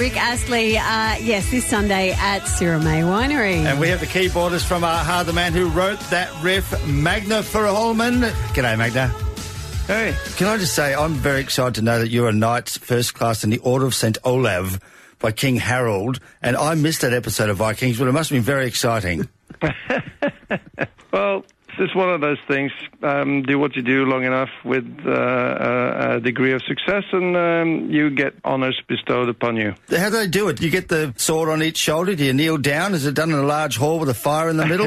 Rick Astley, yes, this Sunday at Sirromet Winery. And we have the keyboardist from a-ha, the man who wrote that riff, Magne Furuholmen. G'day, Magne. Hey. Can I just say, I'm very excited to know that you're a Knight's First Class in the Order of St. Olav by King Harald, and I missed that episode of Vikings, but it must have been very exciting. Well, it's one of those things. Do what you do long enough with a degree of success, and you get honours bestowed upon you. How do they do it? Do you get the sword on each shoulder? Do you kneel down? Is it done in a large hall with a fire in the middle?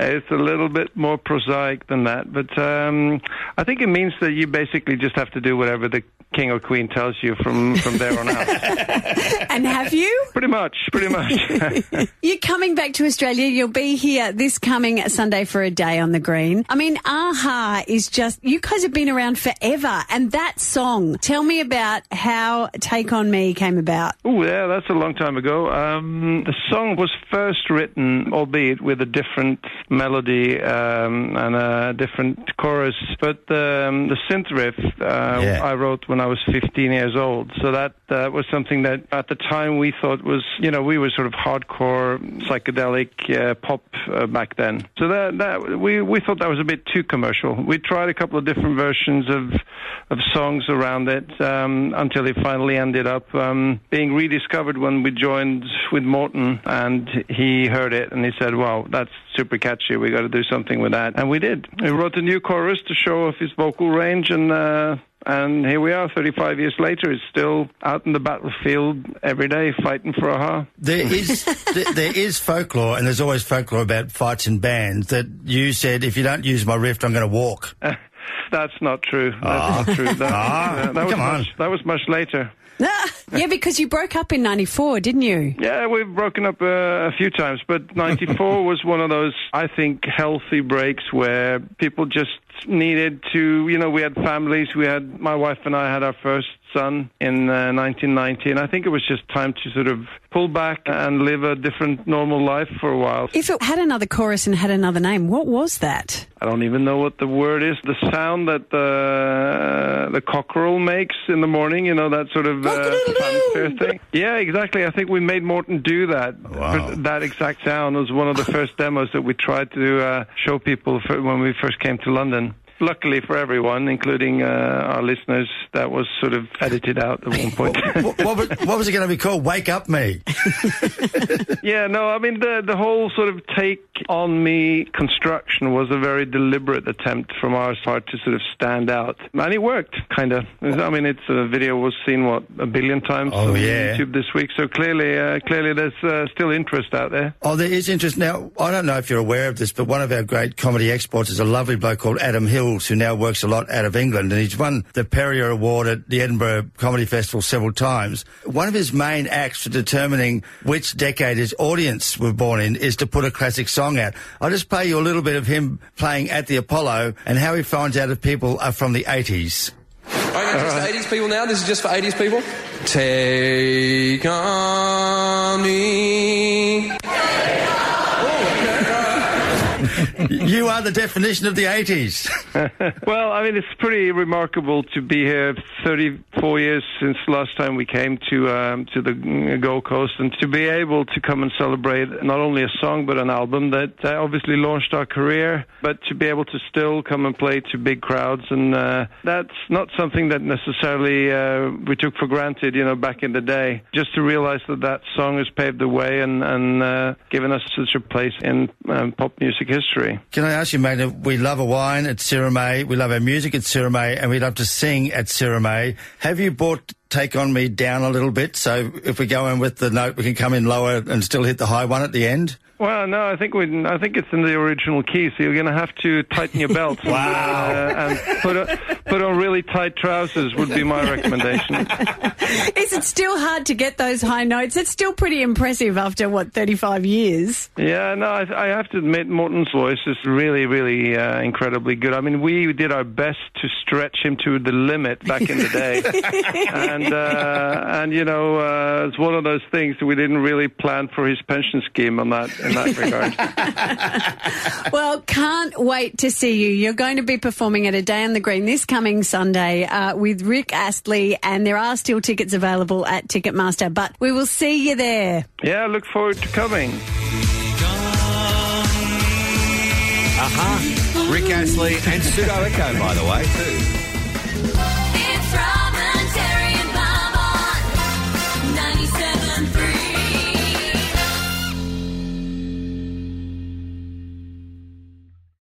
It's a little bit more prosaic than that, but I think it means that you basically just have to do whatever the king or queen tells you from there on out. And have you? Pretty much. You're coming back to Australia. You'll be here this coming Sunday for A Day on the Green. I mean, a-ha is just, you guys have been around forever, and that song, tell me about how Take on Me came about. Oh, yeah, that's a long time ago. The song was first written, albeit with a different melody and a different chorus, but the synth riff I wrote when I was 15 years old, so that was something that at the time we thought was, you know, we were sort of hardcore psychedelic pop back then, so that we thought that was a bit too commercial. We tried a couple of different versions of songs around it until it finally ended up being rediscovered when we joined with Morten, and he heard it and he said, wow, that's super catchy, we got to do something with that. And we did. He wrote a new chorus to show off his vocal range, and here we are, 35 years later. It's still out in the battlefield every day, fighting for a-ha. There is folklore, and there's always folklore about fights and bands, that you said, if you don't use my riff, I'm going to walk. That's not true. That's not true. That was much later. Yeah, because you broke up in 94, didn't you? Yeah, we've broken up a few times, but 94 was one of those, I think, healthy breaks where people just needed to, you know, we had families, my wife and I had our first son in 1990, and I think it was just time to sort of pull back and live a different normal life for a while. If it had another chorus and had another name, what was that? I don't even know what the word is. The sound that the cockerel makes in the morning, you know, that sort of fanfare thing. Yeah, exactly. I think we made Morten do that. Wow. That exact sound was one of the first demos that we tried to show people when we first came to London. Luckily for everyone, including our listeners, that was sort of edited out at one point. What was it going to be called? Wake Up Me. Yeah, no, I mean, the whole sort of Take on Me construction was a very deliberate attempt from our side to sort of stand out. And it worked, kind of. I mean, it's a video was seen, what, 1 billion times on YouTube this week. So clearly there's still interest out there. Oh, there is interest. Now, I don't know if you're aware of this, but one of our great comedy exports is a lovely bloke called Adam Hills, who now works a lot out of England, and he's won the Perrier Award at the Edinburgh Comedy Festival several times. One of his main acts for determining which decade his audience were born in is to put a classic song out. I'll just play you a little bit of him playing at the Apollo and how he finds out if people are from the 80s. Are you just 80s people now? This is just for 80s people? Take on me. You are the definition of the 80s. Well, I mean, it's pretty remarkable to be here 34 years since last time we came to the Gold Coast, and to be able to come and celebrate not only a song but an album that obviously launched our career, but to be able to still come and play to big crowds, and that's not something that necessarily we took for granted, you know, back in the day. Just to realize that song has paved the way and given us such a place in pop music history. Can I ask you, Magne, we love a wine at Sirromet, we love our music at Sirromet, and we love to sing at Sirromet. Have you brought Take On Me down a little bit, so if we go in with the note, we can come in lower and still hit the high one at the end? Well, no, I think it's in the original key, so you're going to have to tighten your belt. Wow. And put on really tight trousers would be my recommendation. Is it still hard to get those high notes? It's still pretty impressive after, what, 35 years? Yeah, no, I have to admit Morten's voice is really, really incredibly good. I mean, we did our best to stretch him to the limit back in the day. And And you know, it's one of those things that we didn't really plan for his pension scheme on that in that regard. Well, can't wait to see you. You're going to be performing at A Day on the Green this coming Sunday with Rick Astley, and there are still tickets available at Ticketmaster. But we will see you there. Yeah, look forward to coming. Rick Astley and Pseudo Echo, by the way, too.